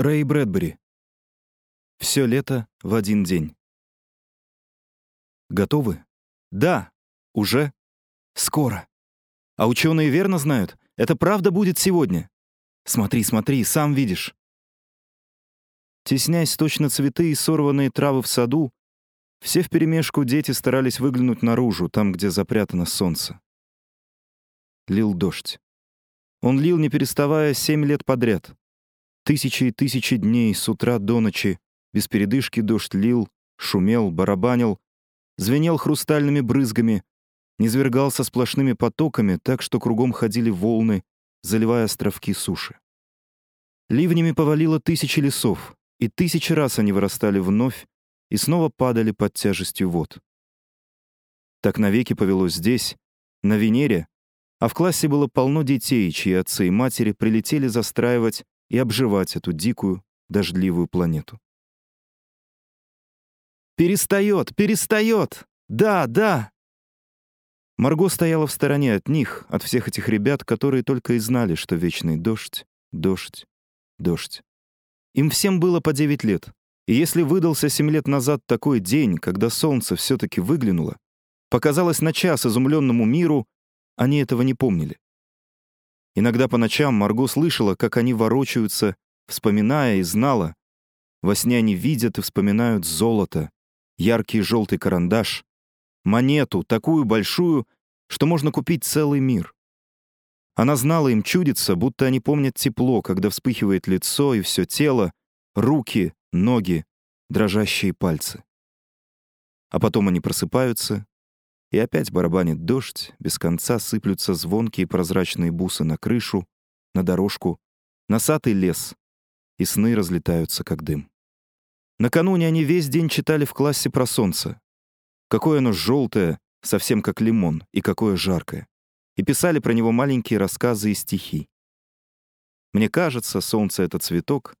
Рэй Брэдбери. Все лето в один день. Готовы? Да, уже. Скоро. А ученые верно знают, это правда будет сегодня. Смотри, смотри, сам видишь. Теснясь точно цветы и сорванные травы в саду, все вперемешку дети старались выглянуть наружу, там, где запрятано солнце. Лил дождь. Он лил, не переставая, 7 лет подряд. Тысячи и тысячи дней с утра до ночи без передышки дождь лил, шумел, барабанил, звенел хрустальными брызгами, низвергался сплошными потоками, так что кругом ходили волны, заливая островки суши. Ливнями повалило тысячи лесов, и тысячи раз они вырастали вновь и снова падали под тяжестью вод. Так навеки повелось здесь, на Венере, а в классе было полно детей, чьи отцы и матери прилетели застраивать и обживать эту дикую, дождливую планету. «Перестает! Перестает! Да, да!» Марго стояла в стороне от них, от всех этих ребят, которые только и знали, что вечный дождь, дождь, дождь. Им всем было по 9 лет, и если выдался 7 лет назад такой день, когда солнце все-таки выглянуло, показалось на час изумленному миру, они этого не помнили. Иногда по ночам Марго слышала, как они ворочаются, вспоминая, и знала. Во сне они видят и вспоминают золото, яркий желтый карандаш, монету, такую большую, что можно купить целый мир. Она знала, им чудится, будто они помнят тепло, когда вспыхивает лицо и все тело, руки, ноги, дрожащие пальцы. А потом они просыпаются, и опять барабанит дождь, без конца сыплются звонкие прозрачные бусы на крышу, на дорожку, носатый лес, и сны разлетаются, как дым. Накануне они весь день читали в классе про солнце. Какое оно желтое, совсем как лимон, и какое жаркое. И писали про него маленькие рассказы и стихи. Мне кажется, солнце — это цветок,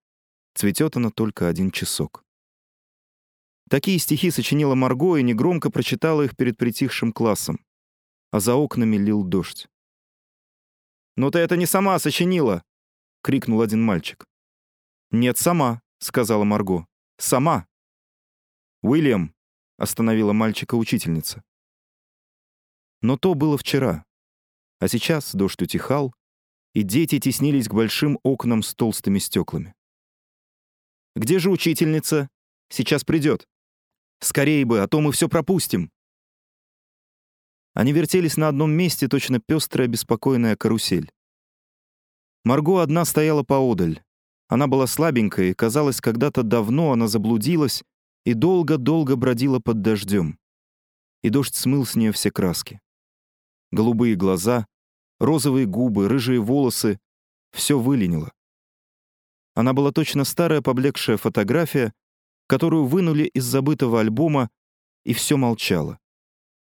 цветет оно только 1 часок. Такие стихи сочинила Марго и негромко прочитала их перед притихшим классом. А за окнами лил дождь. «Но ты это не сама сочинила!» — крикнул один мальчик. «Нет, сама», — сказала Марго. «Сама!» «Уильям!» — остановила мальчика учительница. Но то было вчера. А сейчас дождь утихал, и дети теснились к большим окнам с толстыми стеклами. «Где же учительница? Сейчас придет! Скорее бы, а то мы все пропустим!» Они вертелись на одном месте, точно пестрая беспокойная карусель. Марго одна стояла поодаль. Она была слабенькая, и, казалось, когда-то давно она заблудилась и долго-долго бродила под дождем. И дождь смыл с нее все краски. Голубые глаза, розовые губы, рыжие волосы — все выленило. Она была точно старая поблекшая фотография, которую вынули из забытого альбома, и все молчало.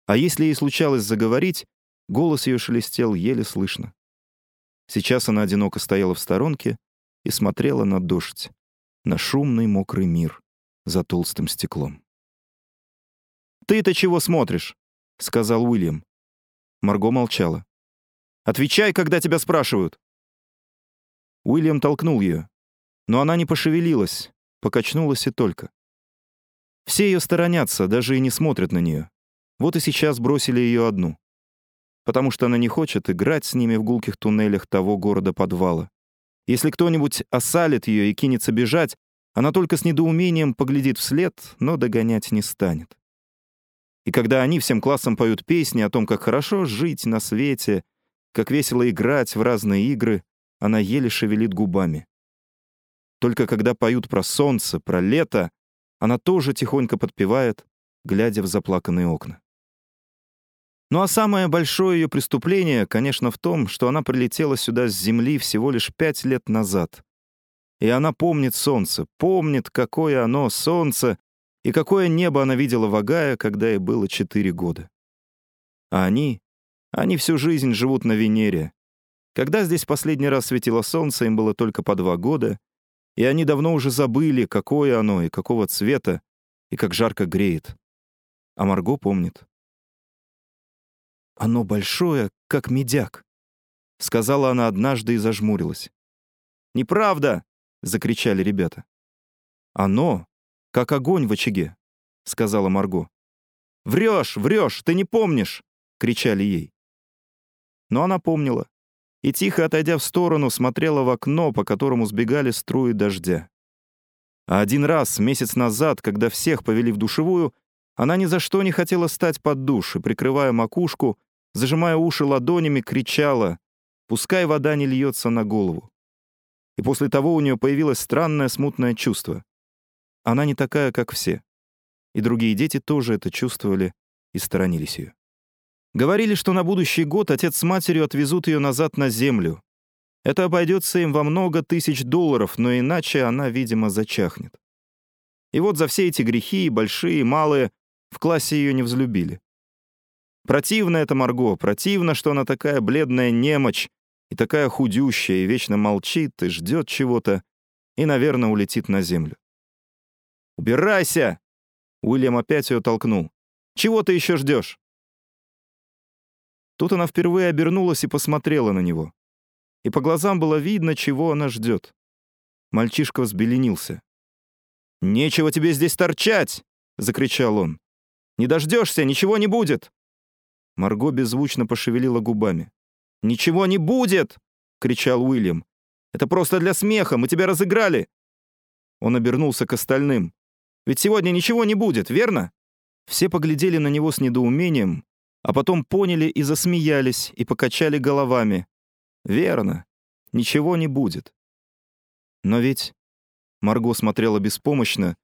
А если ей случалось заговорить, голос ее шелестел еле слышно. Сейчас она одиноко стояла в сторонке и смотрела на дождь, на шумный мокрый мир за толстым стеклом. «Ты-то чего смотришь?» — сказал Уильям. Марго молчала. «Отвечай, когда тебя спрашивают!» Уильям толкнул ее, но она не пошевелилась, покачнулась и только. Все ее сторонятся, даже и не смотрят на нее. Вот и сейчас бросили ее одну. Потому что она не хочет играть с ними в гулких туннелях того города-подвала. Если кто-нибудь осалит ее и кинется бежать, она только с недоумением поглядит вслед, но догонять не станет. И когда они всем классом поют песни о том, как хорошо жить на свете, как весело играть в разные игры, она еле шевелит губами. Только когда поют про солнце, про лето, она тоже тихонько подпевает, глядя в заплаканные окна. Ну а самое большое ее преступление, конечно, в том, что она прилетела сюда с Земли всего лишь 5 лет назад. И она помнит солнце, помнит, какое оно солнце, и какое небо она видела в Огайо, когда ей было 4 года. А они всю жизнь живут на Венере. Когда здесь последний раз светило солнце, им было только по 2 года, и они давно уже забыли, какое оно и какого цвета, и как жарко греет. А Марго помнит. «Оно большое, как медяк», — сказала она однажды и зажмурилась. «Неправда! — закричали ребята. «Оно, как огонь в очаге», — сказала Марго. «Врешь, врешь, ты не помнишь!» — кричали ей. Но она помнила и, тихо отойдя в сторону, смотрела в окно, по которому сбегали струи дождя. А один раз, месяц назад, когда всех повели в душевую, она ни за что не хотела стать под душ и, прикрывая макушку, зажимая уши ладонями, кричала, пускай вода не льется на голову. И после того у нее появилось странное смутное чувство. Она не такая, как все. И другие дети тоже это чувствовали и сторонились ее. Говорили, что на будущий год отец с матерью отвезут ее назад на Землю. Это обойдется им во много тысяч долларов, но иначе она, видимо, зачахнет. И вот за все эти грехи, и большие, и малые, в классе ее не взлюбили. Противно это Марго, противно, что она такая бледная немочь, и такая худющая, и вечно молчит, и ждет чего-то, и, наверное, улетит на Землю. «Убирайся!» Уильям опять ее толкнул. «Чего ты еще ждешь?» Тут она впервые обернулась и посмотрела на него. И по глазам было видно, чего она ждет. Мальчишка взбеленился. «Нечего тебе здесь торчать!» — закричал он. «Не дождешься, ничего не будет!» Марго беззвучно пошевелила губами. «Ничего не будет!» — кричал Уильям. «Это просто для смеха, мы тебя разыграли!» Он обернулся к остальным. «Ведь сегодня ничего не будет, верно?» Все поглядели на него с недоумением, а потом поняли и засмеялись, и покачали головами. «Верно, ничего не будет». Но ведь... Марго смотрела беспомощно.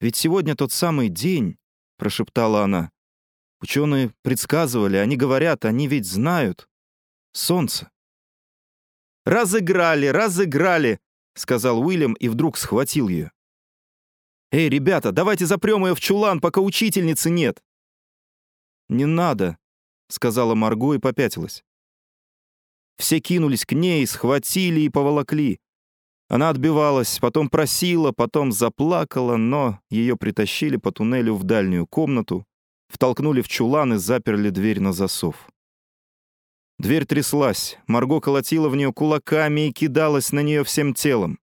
«Ведь сегодня тот самый день», — прошептала она. «Ученые предсказывали, они говорят, они ведь знают. Солнце». «Разыграли, разыграли», — сказал Уильям и вдруг схватил ее. «Эй, ребята, давайте запрем ее в чулан, пока учительницы нет!» «Не надо», — сказала Марго и попятилась. Все кинулись к ней, схватили и поволокли. Она отбивалась, потом просила, потом заплакала, но ее притащили по туннелю в дальнюю комнату, втолкнули в чулан и заперли дверь на засов. Дверь тряслась, Марго колотила в нее кулаками и кидалась на нее всем телом.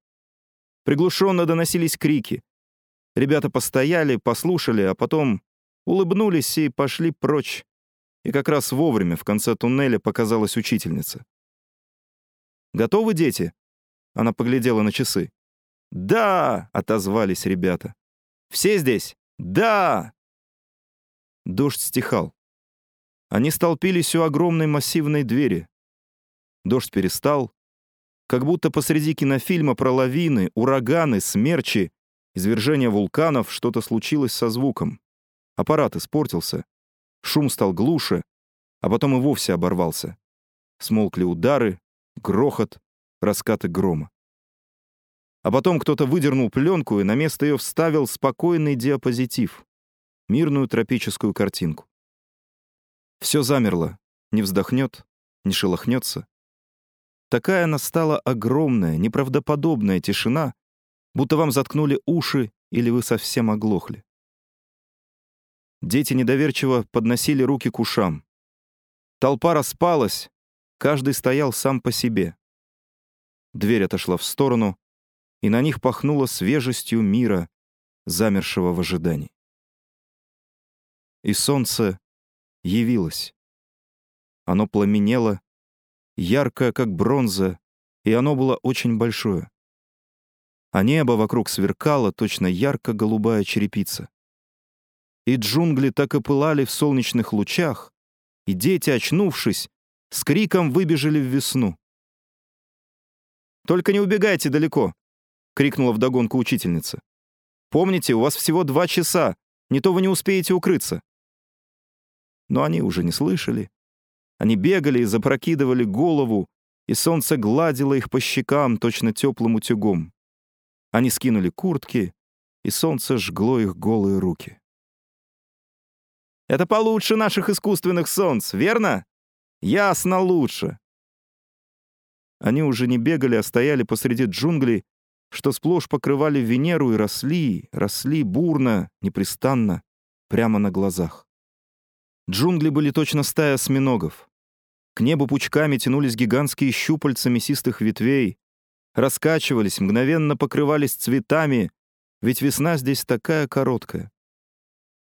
Приглушенно доносились крики. Ребята постояли, послушали, а потом улыбнулись и пошли прочь. И как раз вовремя в конце туннеля показалась учительница. «Готовы, дети?» Она поглядела на часы. «Да!» — отозвались ребята. «Все здесь?» «Да!» Дождь стихал. Они столпились у огромной массивной двери. Дождь перестал. Как будто посреди кинофильма про лавины, ураганы, смерчи, извержение вулканов, что-то случилось со звуком. Аппарат испортился. Шум стал глуше, а потом и вовсе оборвался. Смолкли удары, грохот, раскаты грома. А потом кто-то выдернул пленку и на место ее вставил спокойный диапозитив, мирную тропическую картинку. Все замерло, не вздохнет, не шелохнется. Такая настала огромная, неправдоподобная тишина, будто вам заткнули уши или вы совсем оглохли. Дети недоверчиво подносили руки к ушам. Толпа распалась, каждый стоял сам по себе. Дверь отошла в сторону, и на них пахнуло свежестью мира, замершего в ожидании. И солнце явилось. Оно пламенело, яркое, как бронза, и оно было очень большое. А небо вокруг сверкало, точно ярко-голубая черепица. И джунгли так и пылали в солнечных лучах, и дети, очнувшись, с криком выбежали в весну. «Только не убегайте далеко!» — крикнула вдогонку учительница. «Помните, у вас всего 2 часа, не то вы не успеете укрыться». Но они уже не слышали. Они бегали и запрокидывали голову, и солнце гладило их по щекам точно теплым утюгом. Они скинули куртки, и солнце жгло их голые руки. «Это получше наших искусственных солнц, верно? Ясно, лучше!» Они уже не бегали, а стояли посреди джунглей, что сплошь покрывали Венеру, и росли, росли бурно, непрестанно, прямо на глазах. Джунгли были точно стая осьминогов. К небу пучками тянулись гигантские щупальца мясистых ветвей, раскачивались, мгновенно покрывались цветами, ведь весна здесь такая короткая.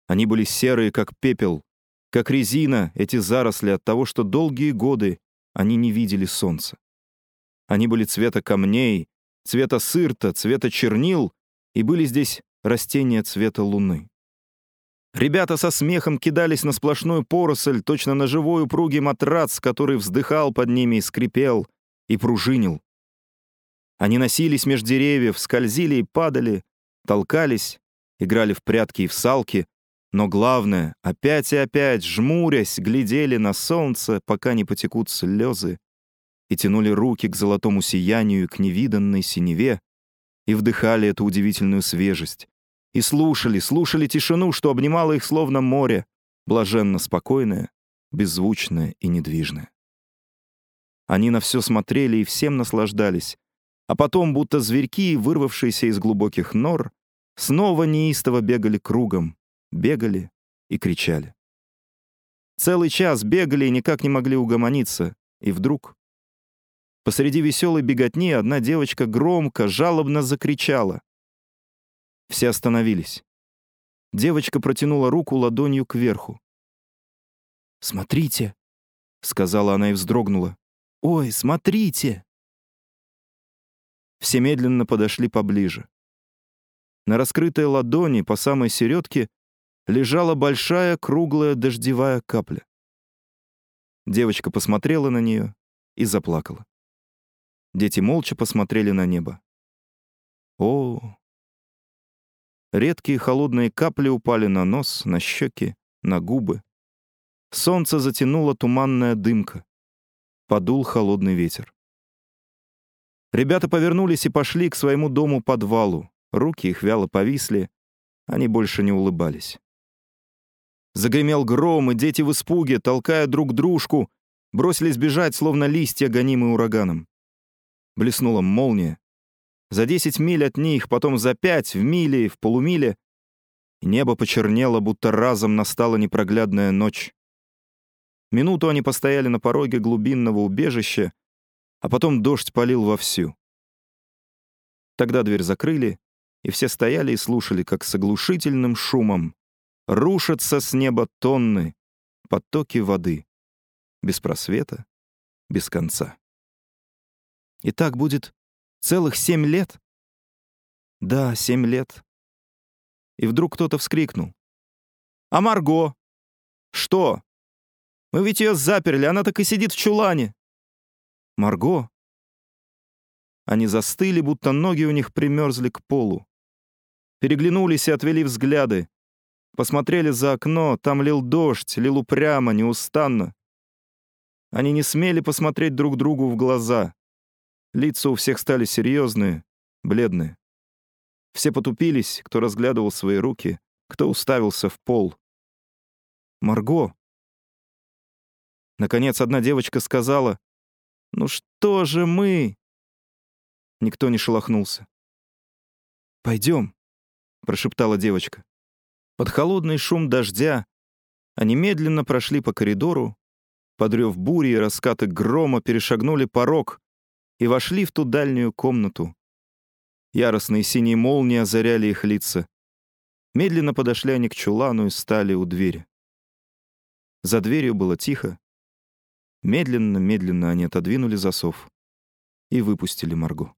Они были серые, как пепел, как резина, эти заросли, от того, что долгие годы они не видели солнца. Они были цвета камней, цвета сырта, цвета чернил, и были здесь растения цвета луны. Ребята со смехом кидались на сплошную поросль, точно на живой упругий матрац, который вздыхал под ними и скрипел, и пружинил. Они носились меж деревьев, скользили и падали, толкались, играли в прятки и в салки, но главное, опять и опять, жмурясь, глядели на солнце, пока не потекут слезы, и тянули руки к золотому сиянию, к невиданной синеве, и вдыхали эту удивительную свежесть. И слушали тишину, что обнимало их словно море, блаженно спокойное, беззвучное и недвижное. Они на все смотрели и всем наслаждались, а потом, будто зверьки, вырвавшиеся из глубоких нор, снова неистово бегали кругом, бегали и кричали. Целый час бегали и никак не могли угомониться, и вдруг посреди веселой беготни одна девочка громко, жалобно закричала. Все остановились. Девочка протянула руку ладонью кверху. «Смотрите!» — сказала она и вздрогнула. «Ой, смотрите!» Все медленно подошли поближе. На раскрытой ладони по самой середке лежала большая круглая дождевая капля. Девочка посмотрела на нее и заплакала. Дети молча посмотрели на небо. О! Редкие холодные капли упали на нос, на щеки, на губы. Солнце затянуло туманная дымка. Подул холодный ветер. Ребята повернулись и пошли к своему дому-подвалу. Руки их вяло повисли, они больше не улыбались. Загремел гром, и дети в испуге, толкая друг дружку, бросились бежать, словно листья, гонимые ураганом. Блеснула молния. За 10 миль от них, потом за 5, в миле и в полумиле. Небо почернело, будто разом настала непроглядная ночь. Минуту они постояли на пороге глубинного убежища, а потом дождь палил вовсю. Тогда дверь закрыли, и все стояли и слушали, как с оглушительным шумом рушатся с неба тонны, потоки воды. Без просвета, без конца. И так будет... Целых 7 лет? Да, 7 лет. И вдруг кто-то вскрикнул. «А Марго?» «Что? Мы ведь ее заперли, она так и сидит в чулане». «Марго?» Они застыли, будто ноги у них примерзли к полу. Переглянулись и отвели взгляды. Посмотрели за окно, там лил дождь, лил упрямо, неустанно. Они не смели посмотреть друг другу в глаза. Лица у всех стали серьезные, бледные. Все потупились, кто разглядывал свои руки, кто уставился в пол. «Марго!» Наконец одна девочка сказала: «Ну что же мы?» Никто не шелохнулся. «Пойдем», — прошептала девочка. Под холодный шум дождя они медленно прошли по коридору, под рев бури и раскаты грома перешагнули порог и вошли в ту дальнюю комнату. Яростные синие молнии озаряли их лица. Медленно подошли они к чулану и стали у двери. За дверью было тихо. Медленно-медленно они отодвинули засов и выпустили Марго.